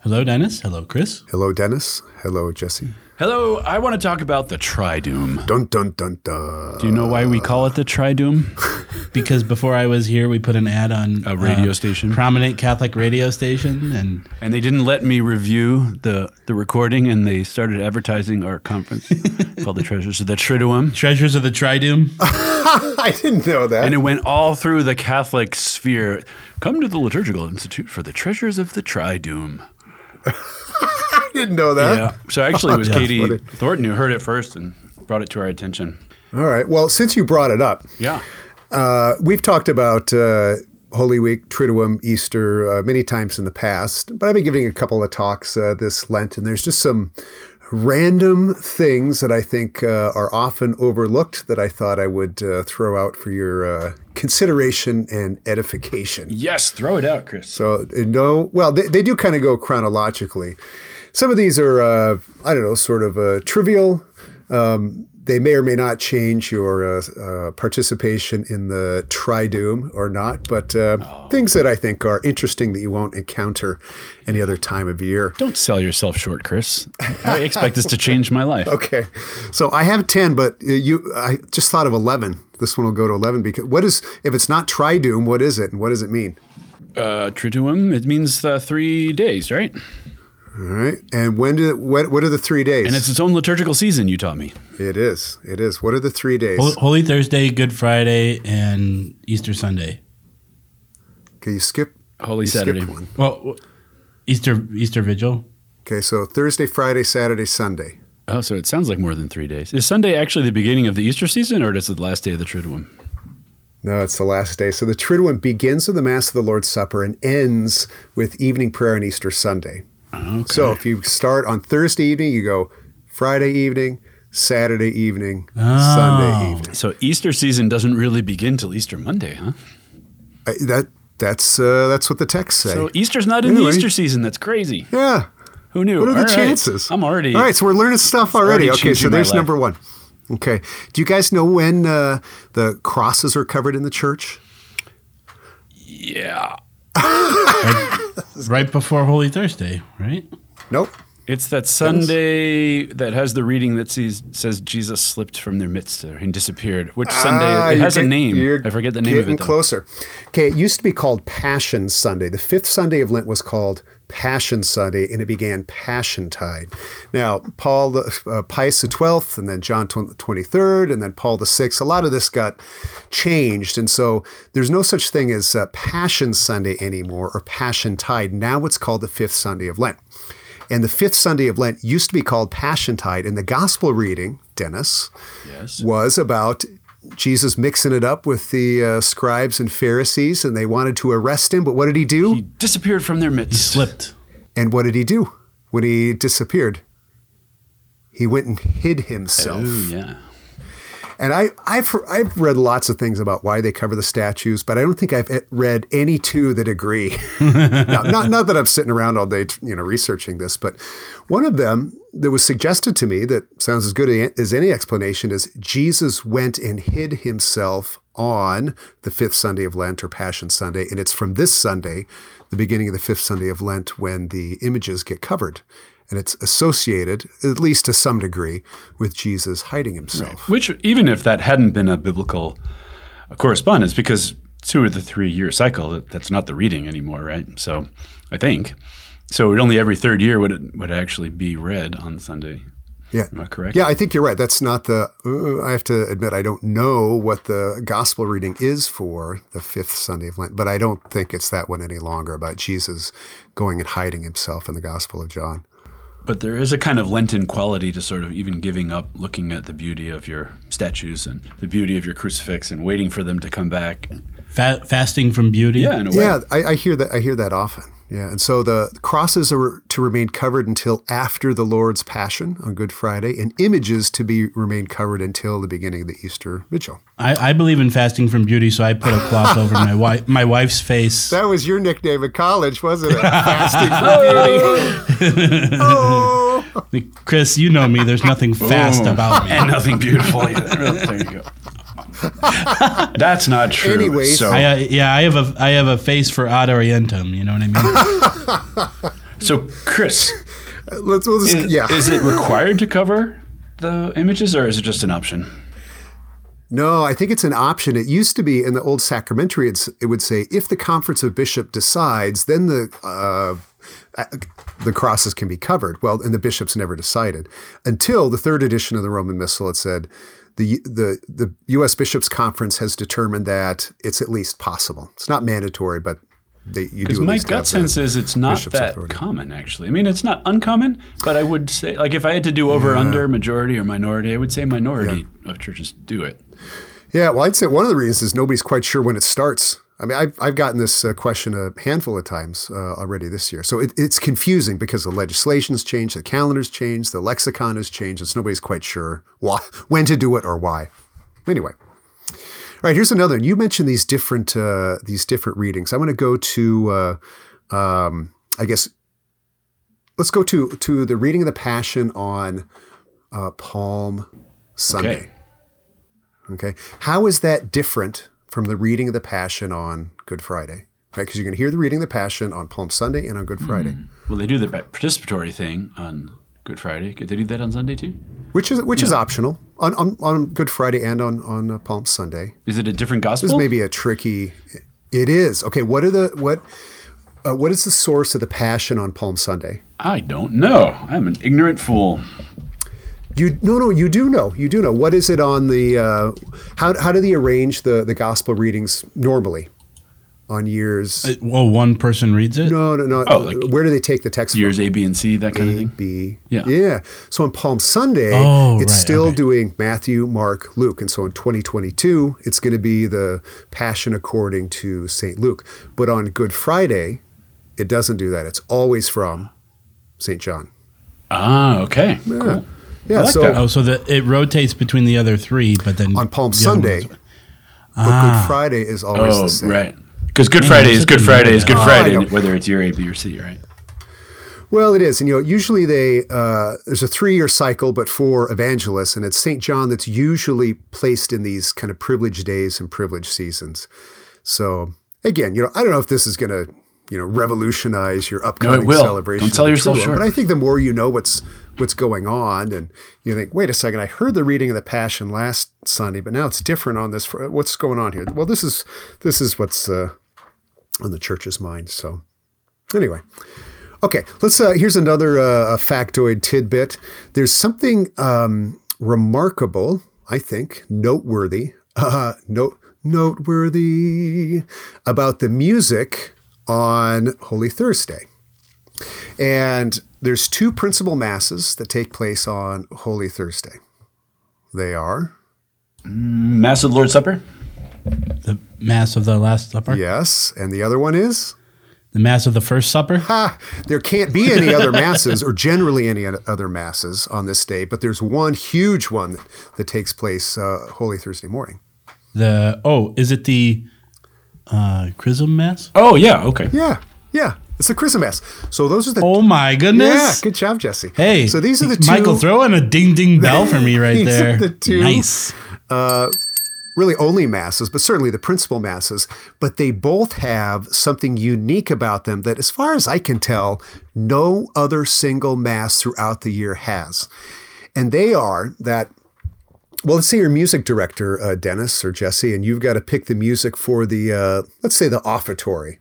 Hello, Dennis. Hello, Chris. Hello, Dennis. Hello, Jesse. Hello, I want to talk about the Triduum. Dun, dun, dun, dun. Do you know why we call it the Triduum? Because before I was here, we put an ad on a radio station, prominent Catholic radio station, and they didn't let me review the recording, and they started advertising our conference called the Treasures of the Triduum. Treasures of the Triduum. I didn't know that. And it went all through the Catholic sphere. Come to the Liturgical Institute for the Treasures of the Triduum. Didn't know that. Yeah. So actually, it was Katie funny. Thornton who heard it first and brought it to our attention. All right. Well, since you brought it up, we've talked about Holy Week, Triduum, Easter many times in the past, but I've been giving a couple of talks this Lent, and there's just some random things that I think are often overlooked that I thought I would throw out for your consideration and edification. Yes, throw it out, Chris. So, they do kind of go chronologically. Some of these are, sort of trivial. They may or may not change your participation in the Triduum or not, but things that I think are interesting that you won't encounter any other time of year. Don't sell yourself short, Chris. I expect this to change my life. Okay. So I have 10, but I just thought of 11. This one will go to 11 because if it's not Triduum, what is it and what does it mean? Triduum, it means 3 days, right? All right. And what are the 3 days? And it's its own liturgical season, you taught me. It is. What are the 3 days? Holy Thursday, Good Friday, and Easter Sunday. Okay, you skip Holy Saturday. Skip one. Well, Easter Vigil. Okay, so Thursday, Friday, Saturday, Sunday. Oh, so it sounds like more than 3 days. Is Sunday actually the beginning of the Easter season, or is it the last day of the Triduum? No, it's the last day. So the Triduum begins with the Mass of the Lord's Supper and ends with evening prayer on Easter Sunday. Okay. So if you start on Thursday evening, you go Friday evening, Saturday evening, Sunday evening. So Easter season doesn't really begin till Easter Monday, huh? That's what the text says. So Easter's not in the Easter season. That's crazy. Yeah. Who knew? What are the chances? Right. All right, so we're learning stuff already. Okay, so there's number one. Okay. Do you guys know when the crosses are covered in the church? Yeah. Right before Holy Thursday, right? Nope. It's that Sunday that has the reading that says Jesus slipped from their midst and disappeared. Which Sunday? It has a name. I forget the name of it. Getting closer. Okay, it used to be called Passion Sunday. The fifth Sunday of Lent was called Passion Sunday, and it began Passiontide. Now, Pius the 12th, and then John the 23rd, and then Paul the 6th. A lot of this got changed, and so there's no such thing as Passion Sunday anymore or Passiontide. Now it's called the fifth Sunday of Lent. And the fifth Sunday of Lent used to be called Passiontide, and the gospel reading, Dennis, was about Jesus mixing it up with the scribes and Pharisees, and they wanted to arrest him, but what did he do? He disappeared from their midst. He slipped. And what did he do when he disappeared? He went and hid himself. Oh, yeah. And I've read lots of things about why they cover the statues, but I don't think I've read any two that agree. not that I'm sitting around all day, researching this, but one of them that was suggested to me that sounds as good as any explanation is Jesus went and hid himself on the fifth Sunday of Lent or Passion Sunday, and it's from this Sunday, the beginning of the fifth Sunday of Lent, when the images get covered. And it's associated, at least to some degree, with Jesus hiding himself. Right. Which, even if that hadn't been a biblical correspondence, because 2 of the 3-year cycle, that's not the reading anymore, right? So, I think. So, only every third year would it actually be read on Sunday. Yeah. Am I correct? Yeah, I think you're right. That's not I have to admit, I don't know what the gospel reading is for the fifth Sunday of Lent, but I don't think it's that one any longer about Jesus going and hiding himself in the Gospel of John. But there is a kind of Lenten quality to sort of even giving up looking at the beauty of your statues and the beauty of your crucifix and waiting for them to come back. Fasting from beauty? Yeah, in a way. Yeah, I hear that often. Yeah, and so the crosses are to remain covered until after the Lord's Passion on Good Friday, and images to be remain covered until the beginning of the Easter Vigil. I believe in fasting from beauty, so I put a cloth over my wife's face. That was your nickname in college, wasn't it? Fasting from beauty. Oh. Chris, you know me. There's nothing fast about me. And nothing beautiful either. There you go. That's not true. Anyways, so I have a face for ad orientem. You know what I mean? So, Chris, is it required to cover the images, or is it just an option? No, I think it's an option. It used to be in the old sacramentary. It would say if the Conference of Bishops decides, then the crosses can be covered. Well, and the bishops never decided until the third edition of the Roman Missal. It said. The U.S. Bishops' Conference has determined that it's at least possible. It's not mandatory, but you do. Because my gut sense is it's not that common, actually. I mean, it's not uncommon, but I would say, like, if I had to do over, under, majority, or minority, I would say minority of churches do it. Yeah, well, I'd say one of the reasons is nobody's quite sure when it starts. I mean, I've gotten this question a handful of times already this year. So it's confusing because the legislation's changed, the calendar's changed, the lexicon has changed, and so nobody's quite sure when to do it or why. Anyway. All right, here's another. You mentioned these different readings. I want to go to, let's go to the reading of the Passion on Palm Sunday. Okay. How is that different from the reading of the Passion on Good Friday, right? Because you're going to hear the reading of the Passion on Palm Sunday and on Good Friday. Well, they do the participatory thing on Good Friday. Could they do that on Sunday too? Which is optional on Good Friday and on Palm Sunday. Is it a different gospel? This may be a tricky. It is. Okay, what is the source of the Passion on Palm Sunday? I don't know. I'm an ignorant fool. You do know. What is it on the, how do they arrange the gospel readings normally on years? One person reads it? No. Oh, where do they take the text years from? Years A, B, and C, that kind of thing? B. Yeah. So on Palm Sunday, doing Matthew, Mark, Luke. And so in 2022, it's going to be the Passion according to St. Luke. But on Good Friday, it doesn't do that. It's always from St. John. Ah, okay. Yeah. Cool. Yeah, it rotates between the other three, but then on Palm Sunday, Good Friday is always the same. Right. Because Good Friday is Good Friday, whether it's year A, B, or C, right? Well, it is, and usually they there's a 3-year cycle, but for evangelists, and it's St. John that's usually placed in these kind of privileged days and privileged seasons. So again, I don't know if this is going to revolutionize your upcoming celebration. Don't sell yourself short. But I think the more you know what's going on, and you think, wait a second, I heard the reading of the Passion last Sunday, but now it's different on this. What's going on here? Well, this is what's on the church's mind. So anyway, okay, let's. Here's another factoid tidbit. There's something remarkable, I think, noteworthy about the music on Holy Thursday. And there's two principal masses that take place on Holy Thursday. They are? Mass of the Lord's Supper. The Mass of the Last Supper? Yes. And the other one is? The Mass of the First Supper? Ha! There can't be any other masses or generally any other masses on this day, but there's one huge one that takes place Holy Thursday morning. Is it the Chrism Mass? Oh, yeah. Okay. Yeah. It's a Chrism Mass. So those are the... Oh, my goodness. Yeah, good job, Jesse. Hey, so these are the two... Michael, throw in a ding-ding bell for me right there. The two, nice. Really only Masses, but certainly the principal Masses. But they both have something unique about them that, as far as I can tell, no other single Mass throughout the year has. And they are that... Well, let's say your music director, Dennis or Jesse, and you've got to pick the music for the, let's say, the offertory.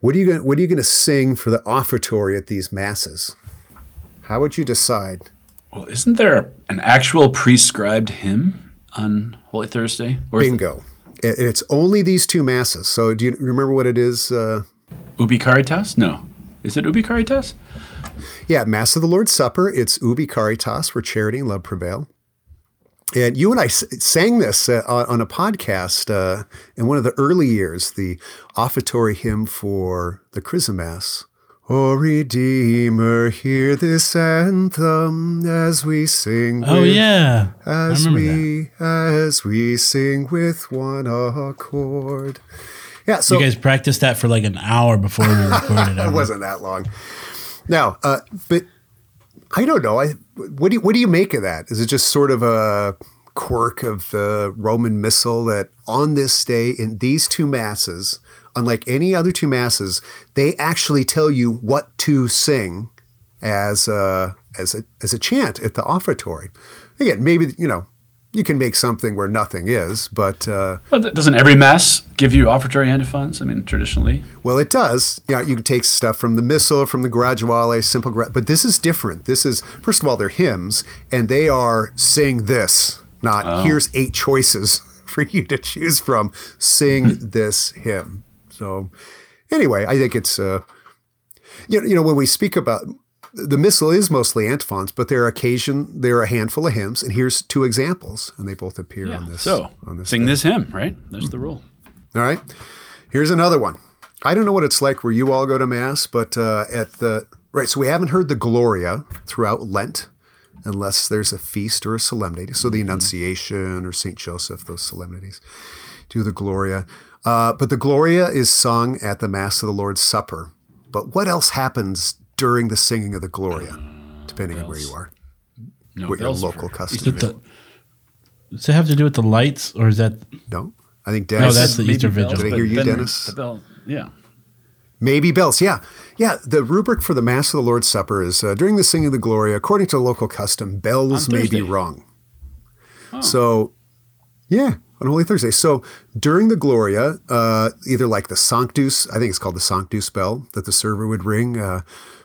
What are you going to sing for the offertory at these masses? How would you decide? Well, isn't there an actual prescribed hymn on Holy Thursday? Or bingo. It's only these two masses. So do you remember what it is? Ubi Caritas? No. Is it Ubi Caritas? Yeah, Mass of the Lord's Supper. It's Ubi Caritas, where charity and love prevail. And you and I sang this on a podcast in one of the early years, the offertory hymn for the Chrism Mass O Redeemer, hear this anthem as we sing. Oh, with, yeah. As we sing with one accord. Yeah, so you guys practiced that for like an hour before we recorded. It wasn't that long. Now, but I don't know. What do you make of that? Is it just sort of a quirk of the Roman Missal that on this day in these two masses, unlike any other two masses, they actually tell you what to sing as a chant at the offertory. Again, maybe, you know, you can make something where nothing is, but... well, doesn't every mass give you offertory antiphons? I mean, traditionally. Well, it does. Yeah, you know, you can take stuff from the Missal, from the Graduale, but this is different. This is, first of all, they're hymns, and they are sing this, not here's 8 choices for you to choose from. Sing this hymn. So anyway, I think it's, you know, when we speak about, the Missal is mostly antiphons, but there are a handful of hymns, and here's 2 examples, and they both appear on this. So on this sing day. This hymn, right? There's the rule. All right. Here's another one. I don't know what it's like where you all go to Mass, but so we haven't heard the Gloria throughout Lent unless there's a feast or a solemnity. So the Annunciation or St. Joseph, those solemnities, do the Gloria. But the Gloria is sung at the Mass of the Lord's Supper. But what else happens during the singing of the Gloria, depending on where you are, what your local custom is? Does it have to do with the lights, or is that? No, I think Dennis. No, that's the Easter vigil. Did I hear you, Dennis? The bell, yeah. Maybe bells, yeah. Yeah, the rubric for the Mass of the Lord's Supper is during the singing of the Gloria, according to local custom, bells may be rung. Oh. So, yeah. On Holy Thursday. So during the Gloria, either like the Sanctus, I think it's called the Sanctus bell that the server would ring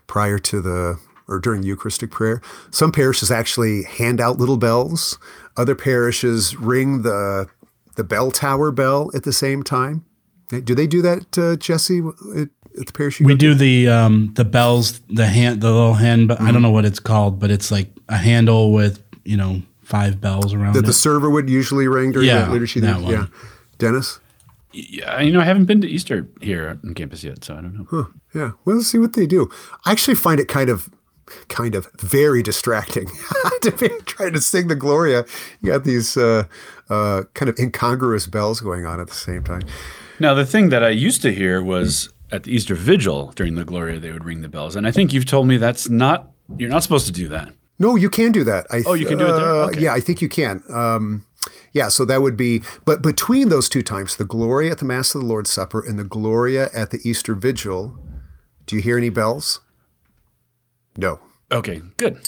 prior to or during Eucharistic prayer. Some parishes actually hand out little bells. Other parishes ring the bell tower bell at the same time. Do they do that, Jesse, at the parish? We do the bells, the little hand, I don't know what it's called, but it's like a handle with, you know, 5 bells around that the server would usually ring during the liturgy. Yeah, Dennis. Yeah, you know, I haven't been to Easter here on campus yet, so I don't know. Huh. Yeah, well, let's see what they do. I actually find it kind of very distracting to be trying to sing the Gloria. You got these kind of incongruous bells going on at the same time. Now, the thing that I used to hear was at the Easter Vigil during the Gloria, they would ring the bells, and I think you've told me you're not supposed to do that. No, you can do that. You can do it there? Okay. Yeah, I think you can. So that would be, but between those two times, the Gloria at the Mass of the Lord's Supper and the Gloria at the Easter Vigil, do you hear any bells? No. Okay, good.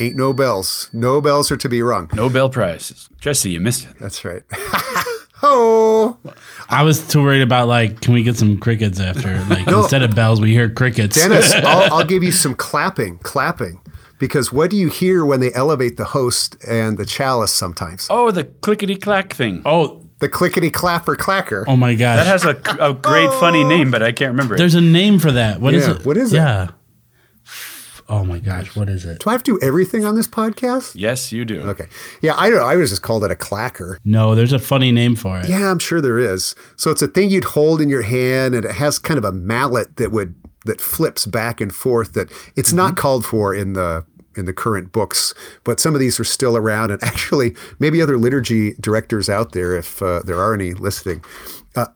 Ain't no bells. No bells are to be rung. No bell prizes. Jesse, you missed it. That's right. Oh, I was too worried about can we get some crickets after? Instead of bells, we hear crickets. Dennis, I'll give you some clapping. Because what do you hear when they elevate the host and the chalice sometimes? Oh, the clickety-clack thing. Oh. The clickety-clapper clacker. Oh, my gosh. That has a great funny name, but I can't remember it. There's a name for that. What is it? What is it? Yeah. Oh, my gosh. What is it? Do I have to do everything on this podcast? Yes, you do. Okay. Yeah, I don't know. I was just called it a clacker. No, there's a funny name for it. Yeah, I'm sure there is. So it's a thing you'd hold in your hand, and it has kind of a mallet that flips back and forth that it's not called for in the current books, but some of these are still around, and actually maybe other liturgy directors out there, if there are any listening,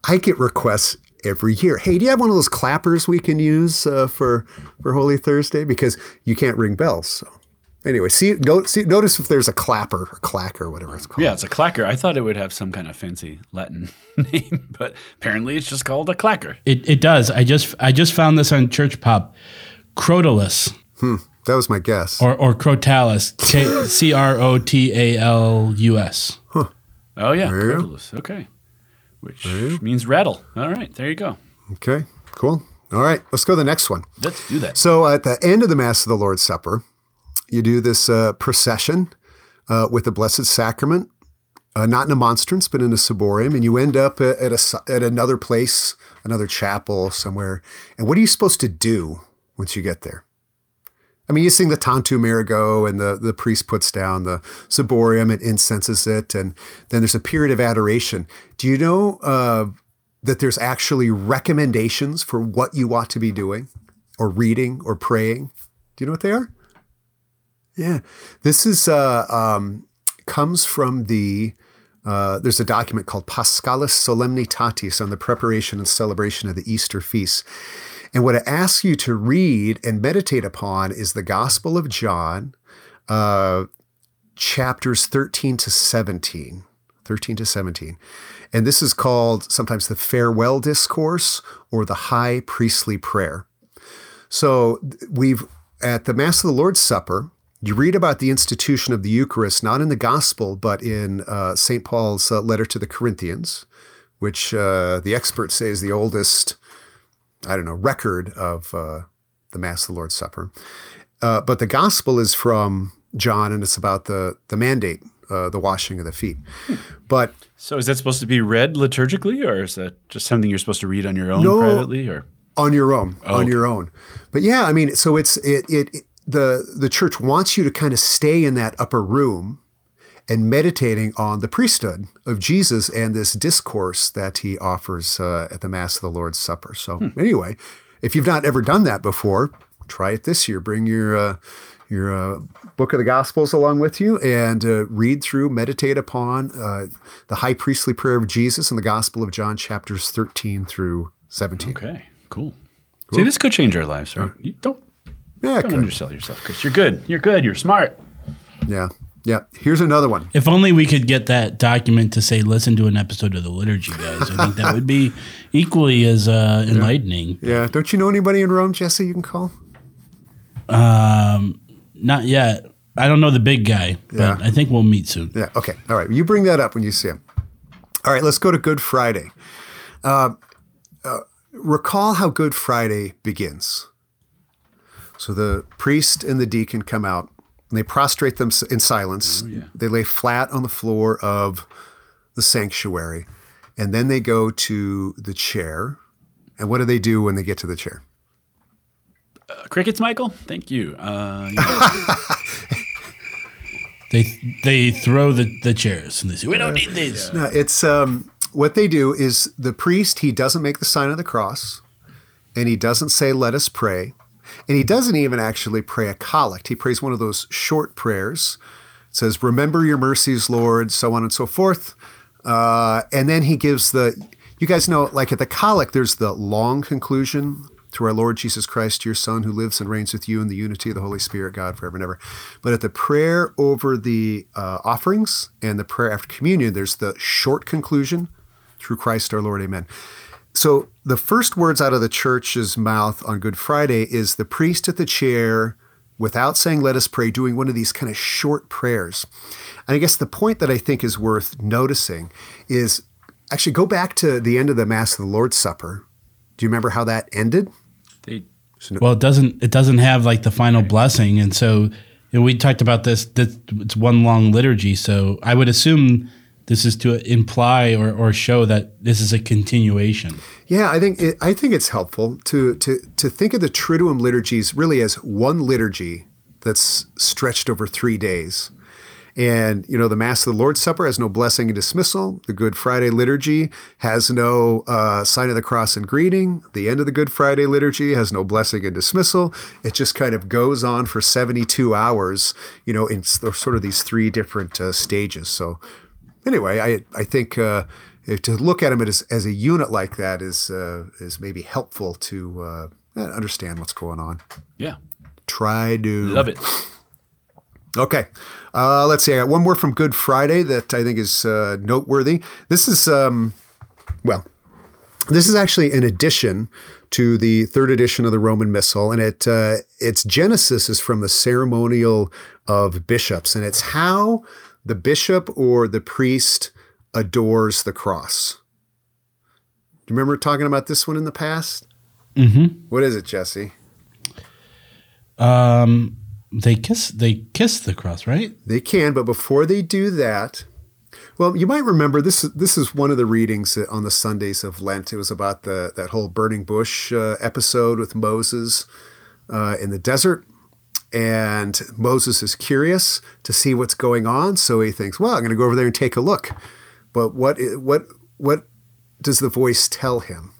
I get requests every year. Hey, do you have one of those clappers we can use for Holy Thursday? Because you can't ring bells. So anyway, notice if there's a clapper or clacker, whatever it's called. Yeah, it's a clacker. I thought it would have some kind of fancy Latin name, but apparently it's just called a clacker. It does. I just found this on Church Pop. Crotalus. That was my guess. Or Crotalus. Crotalus. Huh. Oh, yeah. Crotalus. Okay. Which means rattle. All right. There you go. Okay. Cool. All right. Let's go to the next one. Let's do that. So at the end of the Mass of the Lord's Supper, you do this procession with the Blessed Sacrament, not in a monstrance, but in a ciborium, and you end up at another place, another chapel somewhere. And what are you supposed to do once you get there? I mean, you sing the Tantum Ergo, and the priest puts down the ciborium and incenses it, and then there's a period of adoration. Do you know that there's actually recommendations for what you ought to be doing or reading or praying. Do you know what they are? Yeah. This is comes from the, there's a document called Paschalis Solemnitatis on the preparation and celebration of the Easter feast. And what it asks you to read and meditate upon is the Gospel of John, chapters 13 to 17. And this is called sometimes the farewell discourse or the high priestly prayer. So we've, at the Mass of the Lord's Supper, you read about the institution of the Eucharist, not in the Gospel, but in St. Paul's letter to the Corinthians, which the experts say is the oldest, record of the Mass of the Lord's Supper. But the Gospel is from John, and it's about the mandate, the washing of the feet. But so is that supposed to be read liturgically, or is that just something you're supposed to read on your own privately? Or? On your own, your own. But yeah, I mean, so it's the church wants you to kind of stay in that upper room and meditating on the priesthood of Jesus and this discourse that he offers at the Mass of the Lord's Supper. So anyway, if you've not ever done that before, try it this year. Bring your book of the Gospels along with you and read through, meditate upon the high priestly prayer of Jesus in the Gospel of John, chapters 13 through 17. Okay, cool. See, this could change our lives, right? You don't undersell yourself, because you're good, you're smart. Yeah. Here's another one. If only we could get that document to say, listen to an episode of the Liturgy Guys. I think that would be equally as enlightening. Yeah. Don't you know anybody in Rome, Jesse, you can call? Not yet. I don't know the big guy, but I think we'll meet soon. Yeah. Okay. All right. You bring that up when you see him. All right. Let's go to Good Friday. Recall how Good Friday begins. So the priest and the deacon come out. And they prostrate them in silence. Oh, yeah. They lay flat on the floor of the sanctuary. And then they go to the chair. And what do they do when they get to the chair? Crickets, Michael? Thank you. They throw the chairs. And they say, we don't need these. Yeah. No, it's what they do is the priest, he doesn't make the sign of the cross. And he doesn't say, let us pray. And he doesn't even actually pray a collect. He prays one of those short prayers. It says, remember your mercies, Lord, so on and so forth. And then he gives you guys know, like at the collect, there's the long conclusion, through our Lord Jesus Christ, your Son, who lives and reigns with you in the unity of the Holy Spirit, God, forever and ever. But at the prayer over the offerings and the prayer after communion, there's the short conclusion, through Christ our Lord, amen. So the first words out of the church's mouth on Good Friday is the priest at the chair, without saying, let us pray, doing one of these kind of short prayers. And I guess the point that I think is worth noticing is actually go back to the end of the Mass of the Lord's Supper. Do you remember how that ended? Well, it doesn't have like the final blessing. And so we talked about this, it's one long liturgy. So I would assume this is to imply or show that this is a continuation. Yeah, I think it's helpful to think of the Triduum liturgies really as one liturgy that's stretched over 3 days. And, the Mass of the Lord's Supper has no blessing and dismissal. The Good Friday liturgy has no sign of the cross and greeting. The end of the Good Friday liturgy has no blessing and dismissal. It just kind of goes on for 72 hours, in sort of these three different stages. So, anyway, I think to look at them as a unit like that is maybe helpful to understand what's going on. Yeah. Love it. Okay. Let's see. I got one more from Good Friday that I think is noteworthy. This is, this is actually an addition to the third edition of the Roman Missal, and its genesis is from the ceremonial of bishops, and it's how the bishop or the priest adores the cross. Do you remember talking about this one in the past? Mm-hmm. What is it, Jesse? They kiss the cross, right? They can, but before they do that, well, you might remember this is one of the readings on the Sundays of Lent. It was about that whole burning bush episode with Moses in the desert. And Moses is curious to see what's going on. So he thinks, well, I'm going to go over there and take a look. But what does the voice tell him?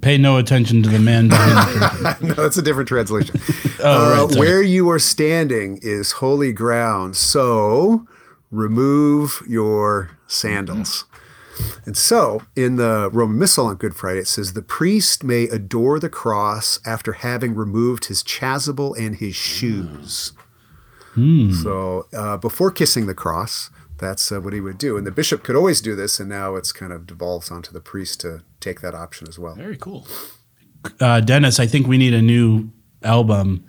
Pay no attention to the man behind the curtain. No, that's a different translation. Right, where you are standing is holy ground, so remove your sandals. Mm-hmm. And so in the Roman Missal on Good Friday, it says, the priest may adore the cross after having removed his chasuble and his shoes. Mm. So before kissing the cross, that's what he would do. And the bishop could always do this, and now it's kind of devolves onto the priest to take that option as well. Very cool. Dennis, I think we need a new album,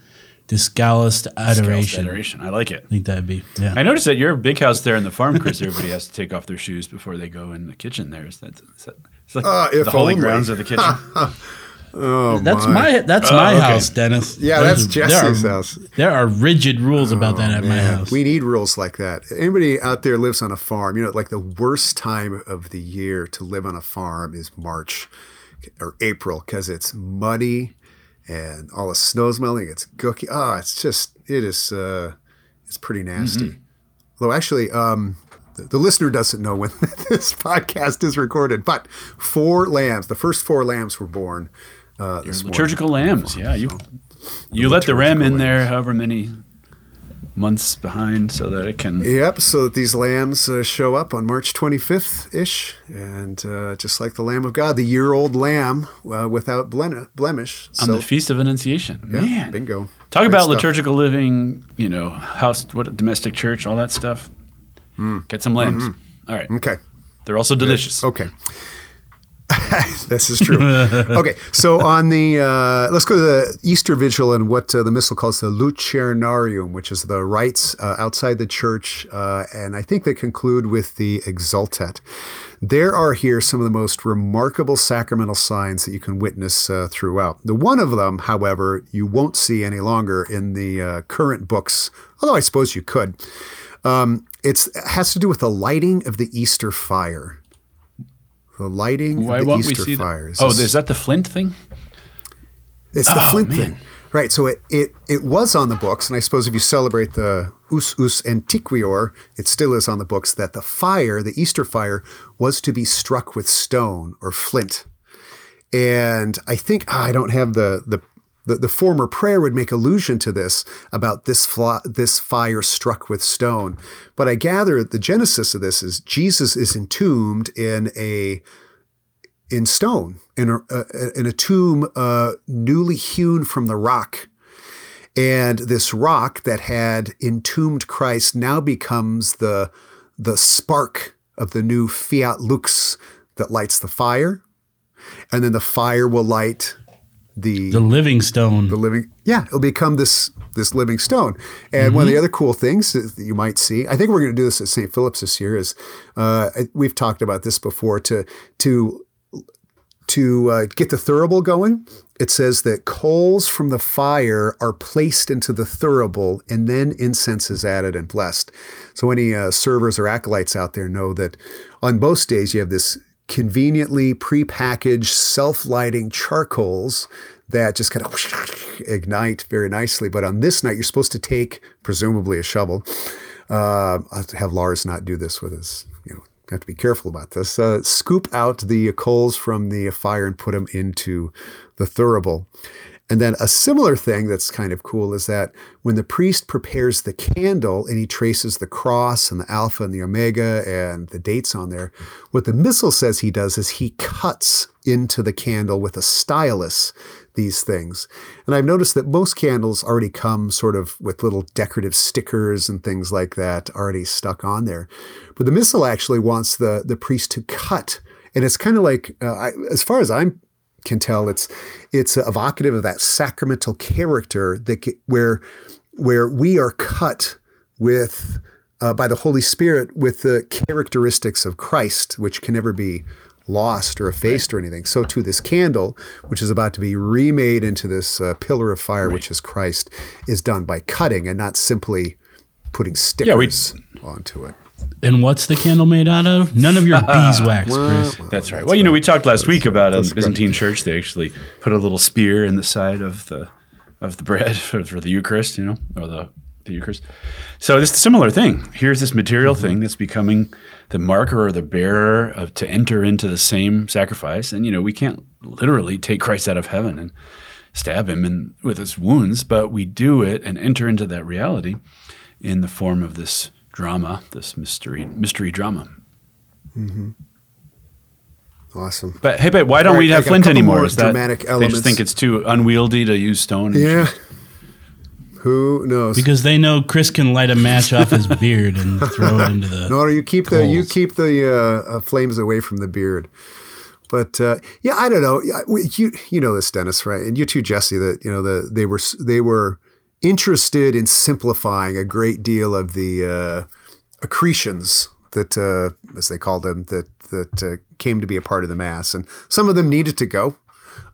Discalced Adoration. I like it. I think that'd be, yeah. I noticed that your big house there in the farm, Chris, everybody has to take off their shoes before they go in the kitchen there. Is that it's like the holy grounds of the kitchen. Oh, that's my house, Dennis. Yeah, that's Jesse's house. There are rigid rules about that at my house. We need rules like that. Anybody out there lives on a farm, you know, like the worst time of the year to live on a farm is March or April because it's muddy and all the snow's melting. It's gooky. It's pretty nasty. Mm-hmm. Although actually, the listener doesn't know when this podcast is recorded, but the first four lambs were born. Liturgical lambs, yeah. You let the ram in there however many months behind so that it can... Yep, so that these lambs show up on March 25th-ish, and just like the Lamb of God, the year-old lamb without blemish. So, on the Feast of Annunciation. Yeah, man. Bingo. Talk about liturgical living, you know, house, domestic church, all that stuff. Mm. Get some lambs. Mm-hmm. All right. Okay. They're also delicious. Yes. Okay. This is true. Okay, so on the let's go to the Easter Vigil and what the Missal calls the lucernarium, which is the rites outside the church, and I think they conclude with the Exultet. There are here some of the most remarkable sacramental signs that you can witness throughout. The one of them, however, you won't see any longer in the current books, although I suppose you could. It has to do with the lighting of the Easter fire. The lighting of the Easter fires. Is that the flint thing? It's the flint thing. Right, so it was on the books, and I suppose if you celebrate the Usus Antiquior, it still is on the books that the fire, the Easter fire, was to be struck with stone or flint. And I think, I don't have the former prayer would make allusion to this about this fire struck with stone. But I gather the genesis of this is Jesus is entombed in stone, in a tomb newly hewn from the rock. And this rock that had entombed Christ now becomes the spark of the new fiat lux that lights the fire. And then the fire will light the living stone. It'll become this living stone. And one of the other cool things that you might see, I think we're going to do this at St. Philip's this year, is we've talked about this before, to get the thurible going. It says that coals from the fire are placed into the thurible, and then incense is added and blessed. So any servers or acolytes out there know that on most days you have this conveniently prepackaged self-lighting charcoals that just kind of ignite very nicely. But on this night, you're supposed to take, presumably, a shovel. I'll have Lars not do this with us. You know, have to be careful about this. Scoop out the coals from the fire and put them into the thurible. And then a similar thing that's kind of cool is that when the priest prepares the candle and he traces the cross and the alpha and the omega and the dates on there, what the Missal says he does is he cuts into the candle with a stylus these things. And I've noticed that most candles already come sort of with little decorative stickers and things like that already stuck on there. But the Missal actually wants the priest to cut. And it's kind of like, as far as I'm can tell, it's evocative of that sacramental character that where we are cut with by the Holy Spirit with the characteristics of Christ, which can never be lost or effaced or anything. So too this candle, which is about to be remade into this pillar of fire, which is Christ, is done by cutting and not simply putting stickers onto it. And what's the candle made out of? None of your beeswax, Chris. That's right. Well, you know, we talked last week about the Byzantine church. They actually put a little spear in the side of the bread for the Eucharist, you know, or the the Eucharist. So this is a similar thing. Here's this material thing that's becoming the marker or the bearer of, to enter into the same sacrifice. And, you know, we can't literally take Christ out of heaven and stab him in, with his wounds, but we do it and enter into that reality in the form of this drama, this mystery drama. Mm-hmm. Awesome. But hey, babe, why don't we have flint anymore? Is that, they just think it's too unwieldy to use stone? Yeah. Who knows? Because they know Chris can light a match off his beard and throw it into the. No, you keep the flames away from the beard. But yeah, I don't know. You know this, Dennis, right? And you too, Jesse. That they were interested in simplifying a great deal of the accretions that, as they called them, that came to be a part of the Mass, and some of them needed to go.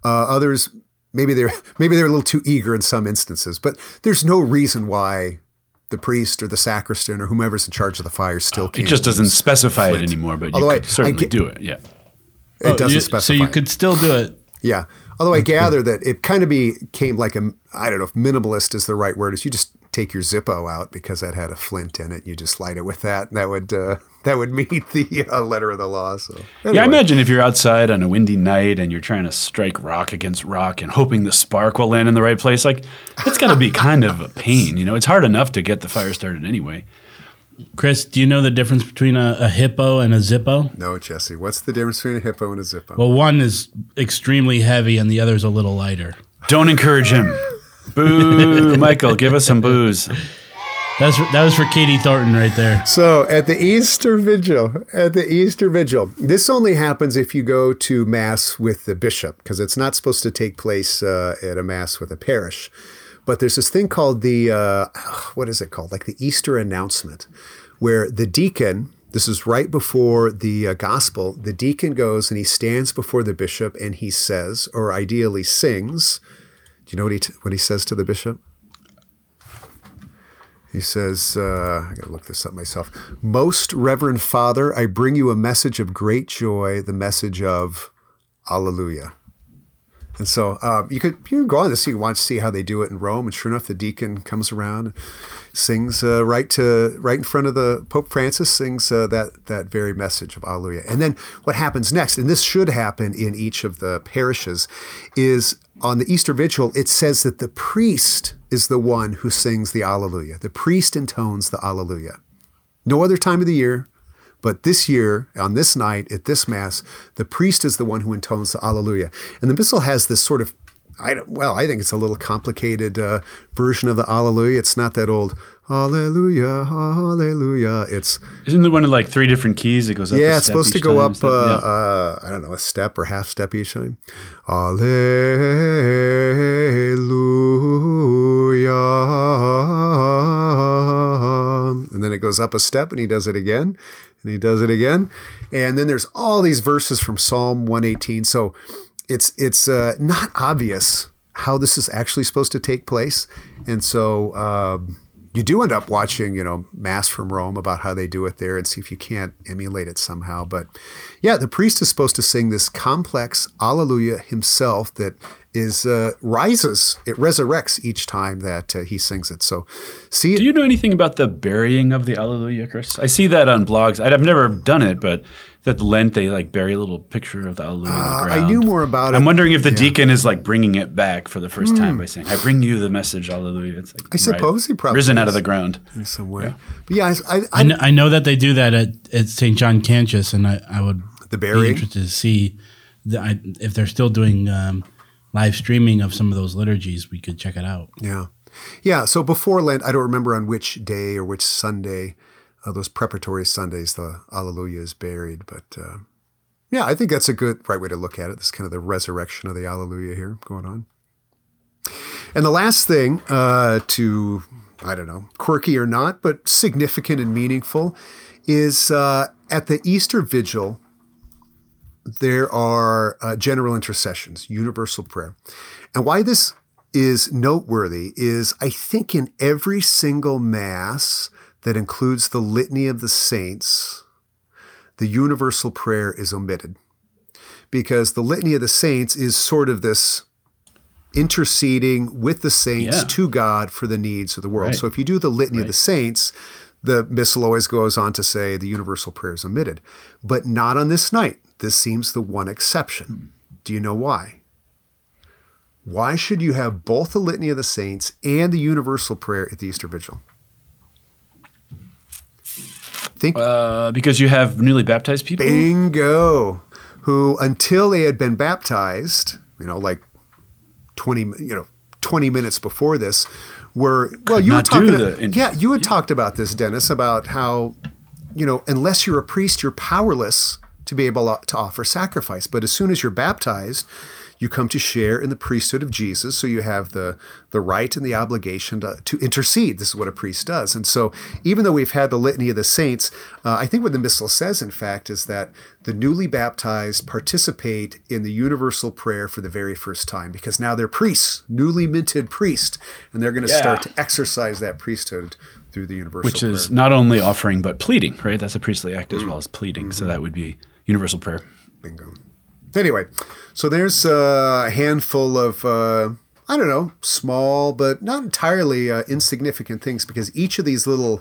Others. Maybe they're a little too eager in some instances, but there's no reason why the priest or the sacristan or whomever's in charge of the fire still can't. It just doesn't specify it anymore, but you could certainly do it. Yeah, it doesn't specify. So you could still do it. Yeah. Although I gather that it kind of became like a, I don't know if minimalist is the right word, is you just take your Zippo out because that had a flint in it. You just light it with that, and that would meet the letter of the law. So anyway. Yeah, I imagine if you're outside on a windy night and you're trying to strike rock against rock and hoping the spark will land in the right place, like that's got to be kind of a pain. You know, it's hard enough to get the fire started anyway. Chris, do you know the difference between a hippo and a Zippo? No, Jesse. What's the difference between a hippo and a Zippo? Well, one is extremely heavy and the other's a little lighter. Don't encourage him. Boo, Michael, give us some boos. That was for Katie Thornton right there. So at the Easter Vigil, this only happens if you go to Mass with the bishop, because it's not supposed to take place at a Mass with a parish. But there's this thing called the, what is it called? Like the Easter announcement, where the deacon, this is right before the gospel, the deacon goes and he stands before the bishop and he says, or ideally sings, do you know what he says to the bishop? He says, I got to look this up myself. Most Reverend Father, I bring you a message of great joy, the message of Alleluia. And so you can go on this. You can watch, see how they do it in Rome. And sure enough, the deacon comes around and sings right in front of the Pope Francis, sings that very message of Alleluia. And then what happens next, and this should happen in each of the parishes, is on the Easter Vigil, it says that the priest is the one who sings the Alleluia. The priest intones the Alleluia. No other time of the year, but this year, on this night, at this Mass, the priest is the one who intones the Alleluia. And the Missal has this sort of, I think it's a little complicated version of the Alleluia. It's not that old, Alleluia, Alleluia. Isn't there one of like three different keys that goes up? Yeah, it's supposed to go up, a step or half step each time. Alleluia. And then it goes up a step and he does it again. And he does it again. And then there's all these verses from Psalm 118. So it's not obvious how this is actually supposed to take place. And so... you do end up watching, Mass from Rome about how they do it there and see if you can't emulate it somehow. But yeah, the priest is supposed to sing this complex Alleluia himself that is it resurrects each time that he sings it. So, do you know anything about the burying of the Alleluia, Chris? I see that on blogs. I've never done it, but that Lent they like bury a little picture of the Alleluia in the ground. I knew more about it. I'm wondering if the deacon is like bringing it back for the first time by saying, "I bring you the message, Alleluia." It's like I suppose he probably risen out of the ground in some way. Yeah. But yeah, I know that they do that at St. John Cantius, and I would be interested to see if they're still doing live streaming of some of those liturgies. We could check it out. Yeah, yeah. So before Lent, I don't remember on which day or which Sunday. Those preparatory Sundays, the Alleluia is buried. But yeah, I think that's a good right way to look at it. This kind of the resurrection of the Alleluia here going on. And the last thing to, I don't know, quirky or not, but significant and meaningful is at the Easter Vigil, there are general intercessions, universal prayer. And why this is noteworthy is I think in every single Mass that includes the litany of the saints, the universal prayer is omitted because the litany of the saints is sort of this interceding with the saints to God for the needs of the world. Right. So if you do the litany of the saints, the missal always goes on to say the universal prayer is omitted, but not on this night. This seems the one exception. Do you know why? Why should you have both the litany of the saints and the universal prayer at the Easter Vigil? Think. Because you have newly baptized people? Bingo. Who, until they had been baptized, like 20 minutes before this, were, well, you were talking about, you had talked about this, Dennis, about how, unless you're a priest, you're powerless to be able to offer sacrifice. But as soon as you're baptized, you come to share in the priesthood of Jesus. So you have the right and the obligation to intercede. This is what a priest does. And so even though we've had the litany of the saints, I think what the Missal says, in fact, is that the newly baptized participate in the universal prayer for the very first time, because now they're priests, newly minted priests, and they're going to start to exercise that priesthood through the universal prayer. Which is not only offering, but pleading, right? That's a priestly act as well as pleading. So that would be universal prayer. Bingo. Anyway, so there's a handful of, small but not entirely insignificant things, because each of these little,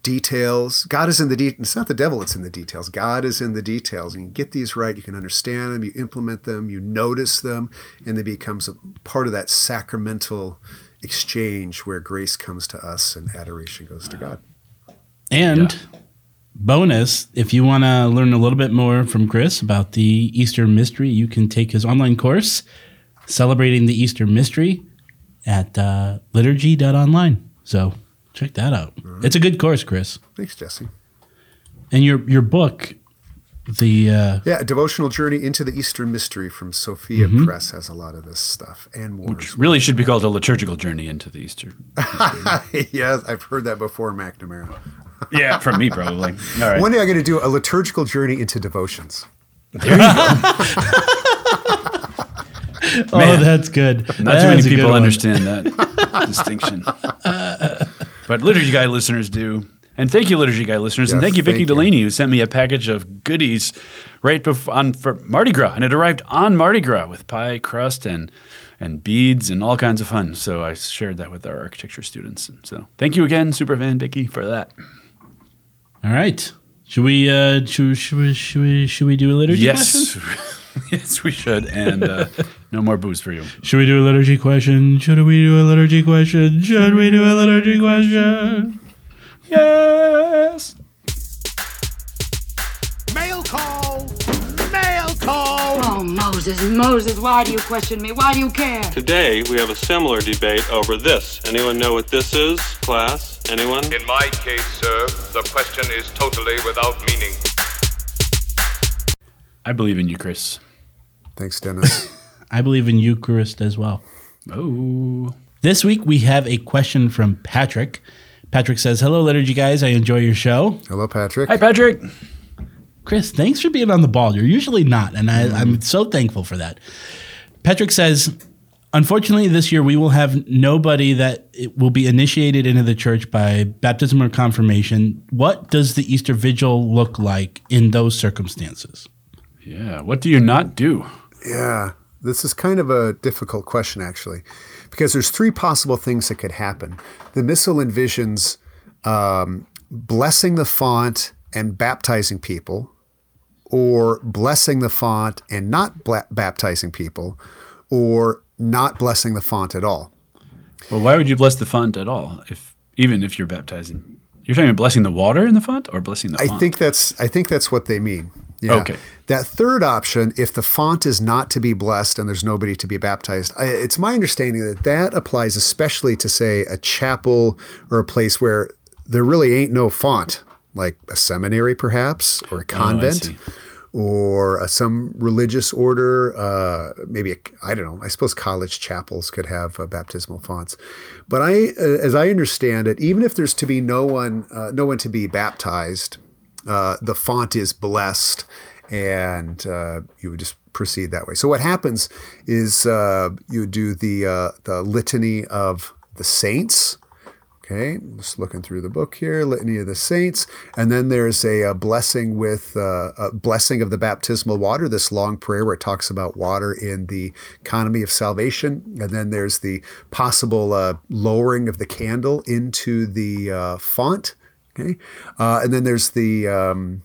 details. God is in the details. It's not the devil that's in the details. God is in the details. And you get these right, you can understand them, you implement them, you notice them, and it becomes a part of that sacramental exchange where grace comes to us and adoration goes to God. And... yeah. Bonus, if you want to learn a little bit more from Chris about the Easter Mystery, you can take his online course, Celebrating the Easter Mystery, at liturgy.online. So check that out. Right. It's a good course, Chris. Thanks, Jesse. And your book, the... A Devotional Journey into the Easter Mystery from Sophia Press has a lot of this stuff and more. Which really should be called a liturgical journey into the Easter. Yes, I've heard that before, McNamara. Yeah, from me probably. All right. One day I'm going to do a liturgical journey into devotions. There you go. Man, that's good. Not too many people understand that distinction. But Liturgy Guy listeners do. And thank you, Liturgy Guy listeners. Yes, and thank you, Vicki Delaney, who sent me a package of goodies for Mardi Gras. And it arrived on Mardi Gras with pie crust and beads and all kinds of fun. So I shared that with our architecture students. So thank you again, Superfan Dickey, for that. All right. Should we do a liturgy question? Yes, we should. And no more booze for you. Should we do a liturgy question? Should we do a liturgy question? Should we do a liturgy question? Yes. Mail call. Oh, Moses, why do you question me? Why do you care? Today, we have a similar debate over this. Anyone know what this is, class? Anyone? In my case, sir, the question is totally without meaning. I believe in Eucharist. Thanks, Dennis. I believe in Eucharist as well. Oh. This week, we have a question from Patrick. Patrick says, hello, Liturgy Guys. I enjoy your show. Hello, Patrick. Hi, Patrick. Chris, thanks for being on the ball. You're usually not, and I'm so thankful for that. Patrick says, unfortunately, this year we will have nobody that will be initiated into the church by baptism or confirmation. What does the Easter Vigil look like in those circumstances? Yeah, what do you not do? Yeah, this is kind of a difficult question, actually, because there's three possible things that could happen. The Missal envisions blessing the font and baptizing people, or blessing the font and not baptizing people, or not blessing the font at all. Well, why would you bless the font at all, even if you're baptizing? You're talking about blessing the water in the font or blessing the font? I think that's what they mean. Yeah. Okay. That third option, if the font is not to be blessed and there's nobody to be baptized, it's my understanding that applies especially to, say, a chapel or a place where there really ain't no font, like a seminary perhaps, or a convent, or some religious order, I suppose college chapels could have baptismal fonts. But as I understand it, even if there's to be no one to be baptized, the font is blessed, and you would just proceed that way. So what happens is you do the litany of the saints, Okay, just looking through the book here, Litany of the Saints, and then there's a blessing with a blessing of the baptismal water, this long prayer where it talks about water in the economy of salvation, and then there's the possible lowering of the candle into the font, okay, and then there's the,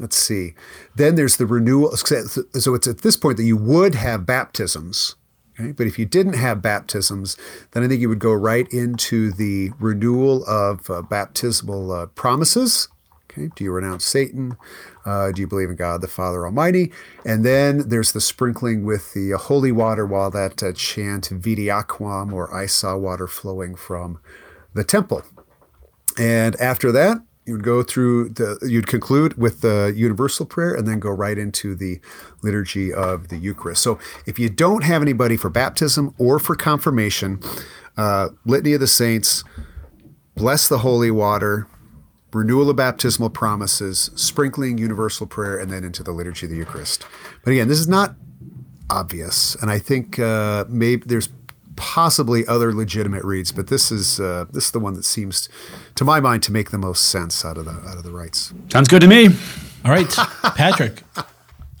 let's see, then there's the renewal, so it's at this point that you would have baptisms. Okay? But if you didn't have baptisms, then I think you would go right into the renewal of baptismal promises. Okay? Do you renounce Satan? Do you believe in God, the Father Almighty? And then there's the sprinkling with the holy water while that chant, Vidi aquam, or I saw water flowing from the temple. And after that, you'd go through you'd conclude with the universal prayer and then go right into the liturgy of the Eucharist. So if you don't have anybody for baptism or for confirmation, Litany of the Saints, bless the holy water, renewal of baptismal promises, sprinkling, universal prayer, and then into the liturgy of the Eucharist. But again, this is not obvious. And I think maybe there's possibly other legitimate reads, but this is the one that seems, to my mind, to make the most sense out of the rites. Sounds good to me. All right, Patrick.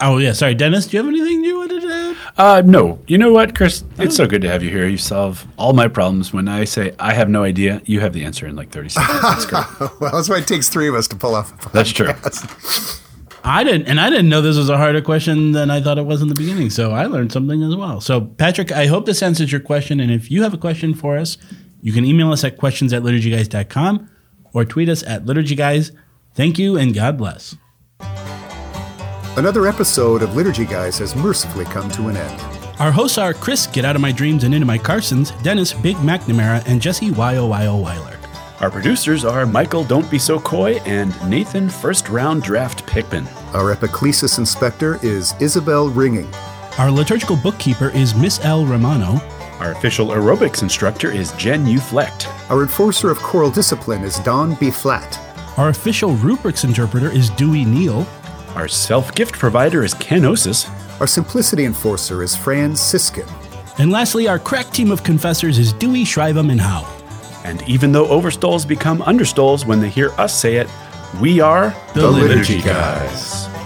Oh yeah, sorry, Dennis. Do you have anything you wanted to add? No. You know what, Chris? It's so good to have you here. You solve all my problems. When I say I have no idea, you have the answer in like 30 seconds. That's great. Well, that's why it takes three of us to pull off a podcast. That's true. I didn't know this was a harder question than I thought it was in the beginning, so I learned something as well. So, Patrick, I hope this answers your question, and if you have a question for us, you can email us at questions@liturgyguys.com or tweet us at liturgyguys. Thank you, and God bless. Another episode of Liturgy Guys has mercifully come to an end. Our hosts are Chris, Get Out of My Dreams and Into My Carsons, Dennis, Big McNamara, and Jesse YOYO Weiler. Our producers are Michael Don't Be So Coy and Nathan First Round Draft Pickman. Our epiclesis inspector is Isabel Ringing. Our liturgical bookkeeper is Miss L. Romano. Our official aerobics instructor is Jen Uflecht. Our enforcer of choral discipline is Don B. Flat. Our official rubrics interpreter is Dewey Neal. Our self-gift provider is Kenosis. Our simplicity enforcer is Fran Siskin. And lastly, our crack team of confessors is Dewey, Shrivam, and Howe. And even though overstoles become understoles when they hear us say it, we are the Liturgy Guys.